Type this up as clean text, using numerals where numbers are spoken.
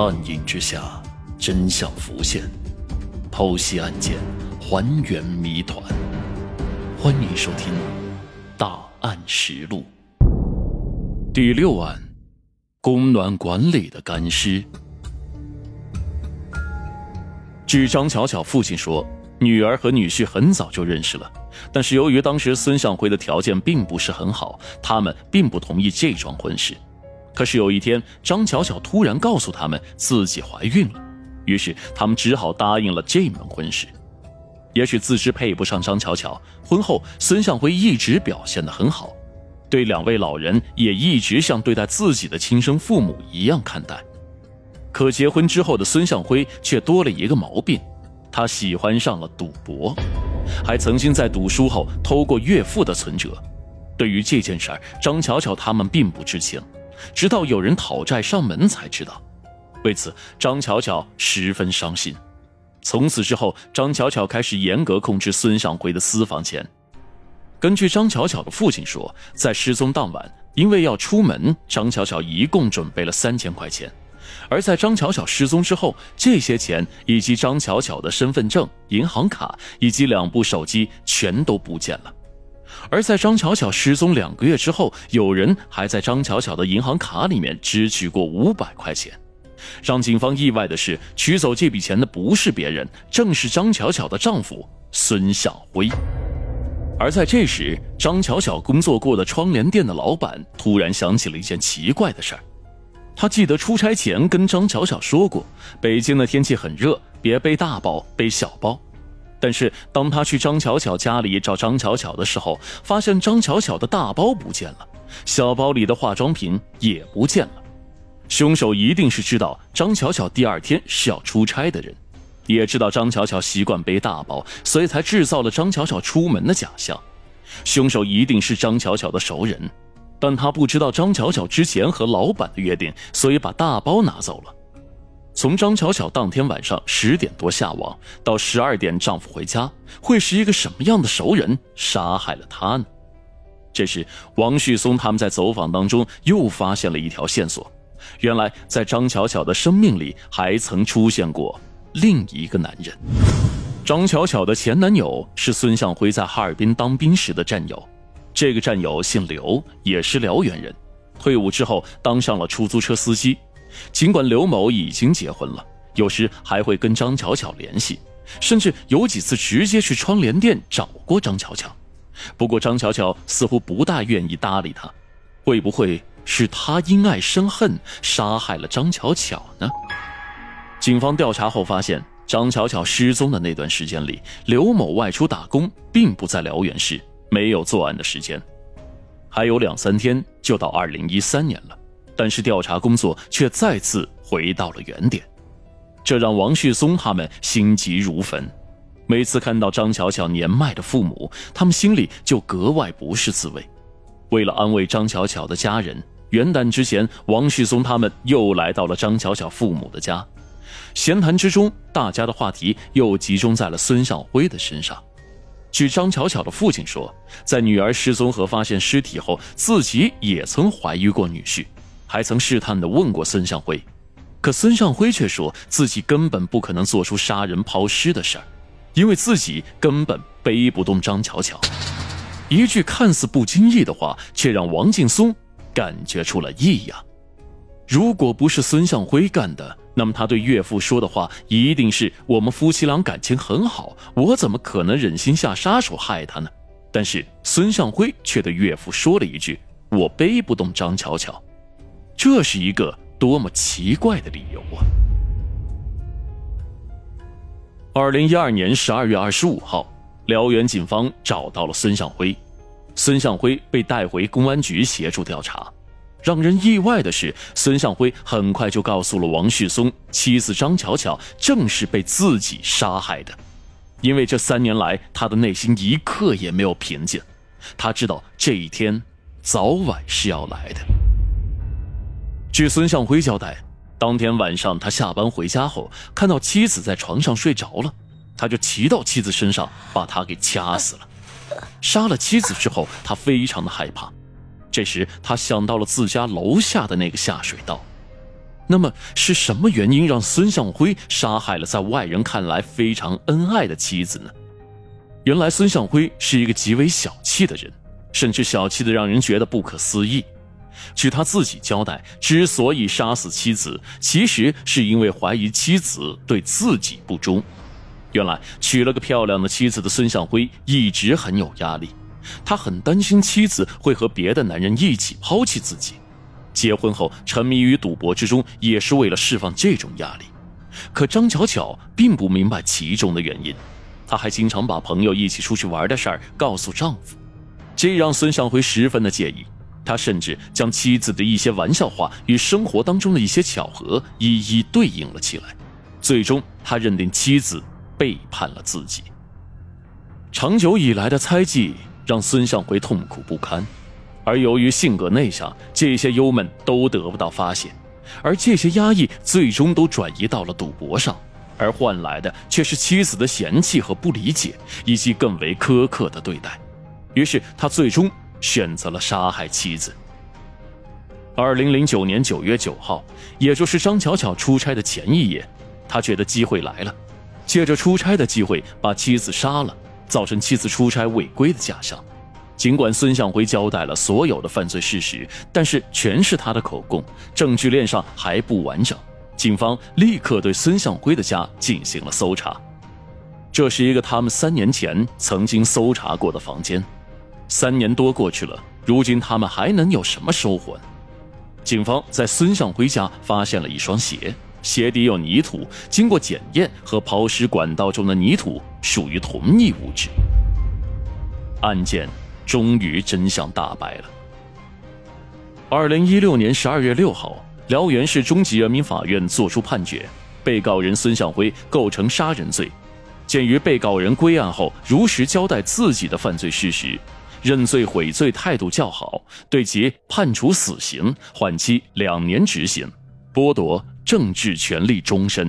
暗影之下，真相浮现，剖析案件，还原谜团。欢迎收听《大案实录》第6案：供暖管理的干尸。据张巧巧父亲说，女儿和女婿很早就认识了，但是由于当时孙向辉的条件并不是很好，他们并不同意这桩婚事。可是有一天，张巧巧突然告诉他们自己怀孕了，于是他们只好答应了这门婚事。也许自知配不上张巧巧，婚后孙向辉一直表现得很好，对两位老人也一直像对待自己的亲生父母一样看待。可结婚之后的孙向辉却多了一个毛病，他喜欢上了赌博，还曾经在赌输后偷过岳父的存折。对于这件事儿，张巧巧他们并不知情，直到有人讨债上门才知道。为此，张巧巧十分伤心。从此之后，张巧巧开始严格控制孙向辉的私房钱。根据张巧巧的父亲说，在失踪当晚，因为要出门，张巧巧一共准备了3000块钱。而在张巧巧失踪之后，这些钱以及张巧巧的身份证、银行卡以及2部手机全都不见了。而在张巧巧失踪2个月之后，有人还在张巧巧的银行卡里面支取过500块钱。让警方意外的是，取走这笔钱的不是别人，正是张巧巧的丈夫孙向辉。而在这时，张巧巧工作过的窗帘店的老板突然想起了一件奇怪的事儿。他记得出差前跟张巧巧说过，北京的天气很热，别背大包，背小包。但是当他去张巧巧家里找张巧巧的时候，发现张巧巧的大包不见了，小包里的化妆品也不见了。凶手一定是知道张巧巧第2天是要出差的人，也知道张巧巧习惯背大包，所以才制造了张巧巧出门的假象。凶手一定是张巧巧的熟人，但他不知道张巧巧之前和老板的约定，所以把大包拿走了。从张巧巧当天晚上10点多下网到12点丈夫回家，会是一个什么样的熟人杀害了他呢？这时，王旭松他们在走访当中又发现了一条线索，原来在张巧巧的生命里还曾出现过另一个男人。张巧巧的前男友是孙向辉在哈尔滨当兵时的战友，这个战友姓刘，也是辽源人，退伍之后当上了出租车司机。尽管刘某已经结婚了，有时还会跟张巧巧联系，甚至有几次直接去窗帘店找过张巧巧。不过张巧巧似乎不大愿意搭理他，会不会是他因爱生恨杀害了张巧巧呢？警方调查后发现，张巧巧失踪的那段时间里，刘某外出打工，并不在辽源市，没有作案的时间。还有2-3天就到2013年了，但是调查工作却再次回到了原点，这让王旭松他们心急如焚。每次看到张巧巧年迈的父母，他们心里就格外不是滋味。为了安慰张巧巧的家人，元旦之前，王旭松他们又来到了张巧巧父母的家。闲谈之中，大家的话题又集中在了孙向辉的身上。据张巧巧的父亲说，在女儿失踪和发现尸体后，自己也曾怀疑过女婿，还曾试探地问过孙向辉。可孙向辉却说自己根本不可能做出杀人抛尸的事儿，因为自己根本背不动张巧巧。一句看似不经意的话，却让王劲松感觉出了异样。如果不是孙向辉干的，那么他对岳父说的话一定是：我们夫妻俩感情很好，我怎么可能忍心下杀手害他呢？但是孙向辉却对岳父说了一句：我背不动张巧巧。这是一个多么奇怪的理由啊！2012年12月25号，辽源警方找到了孙向辉，孙向辉被带回公安局协助调查。让人意外的是，孙向辉很快就告诉了王旭松，妻子张巧巧正是被自己杀害的。因为这3年来，他的内心一刻也没有平静，他知道这一天早晚是要来的。据孙向辉交代，当天晚上他下班回家后，看到妻子在床上睡着了，他就骑到妻子身上，把她给掐死了。杀了妻子之后，他非常的害怕，这时他想到了自家楼下的那个下水道。那么是什么原因让孙向辉杀害了在外人看来非常恩爱的妻子呢？原来孙向辉是一个极为小气的人，甚至小气的让人觉得不可思议。据他自己交代，之所以杀死妻子，其实是因为怀疑妻子对自己不忠。原来娶了个漂亮的妻子的孙向辉一直很有压力，他很担心妻子会和别的男人一起抛弃自己。结婚后沉迷于赌博之中，也是为了释放这种压力。可张巧巧并不明白其中的原因，她还经常把朋友一起出去玩的事儿告诉丈夫，这让孙向辉十分的介意。他甚至将妻子的一些玩笑话与生活当中的一些巧合一一对应了起来，最终他认定妻子背叛了自己。长久以来的猜忌让孙向辉痛苦不堪，而由于性格内向，这些忧闷都得不到发泄，而这些压抑最终都转移到了赌博上，而换来的却是妻子的嫌弃和不理解，以及更为苛刻的对待。于是他最终选择了杀害妻子。2009年9月9号，也就是张巧巧出差的前一夜，他觉得机会来了，借着出差的机会把妻子杀了，造成妻子出差违规的假象。尽管孙向辉交代了所有的犯罪事实，但是全是他的口供，证据链上还不完整。警方立刻对孙向辉的家进行了搜查，这是一个他们3年前曾经搜查过的房间。3年多过去了，如今他们还能有什么收获呢？警方在孙向辉家发现了一双鞋，鞋底有泥土，经过检验和抛尸管道中的泥土属于同一物质。案件终于真相大白了。2016年12月6号，辽源市中级人民法院作出判决，被告人孙向辉构成杀人罪。鉴于被告人归案后如实交代自己的犯罪事实，认罪悔罪态度较好，对其判处死刑，缓期2年执行，剥夺政治权利终身。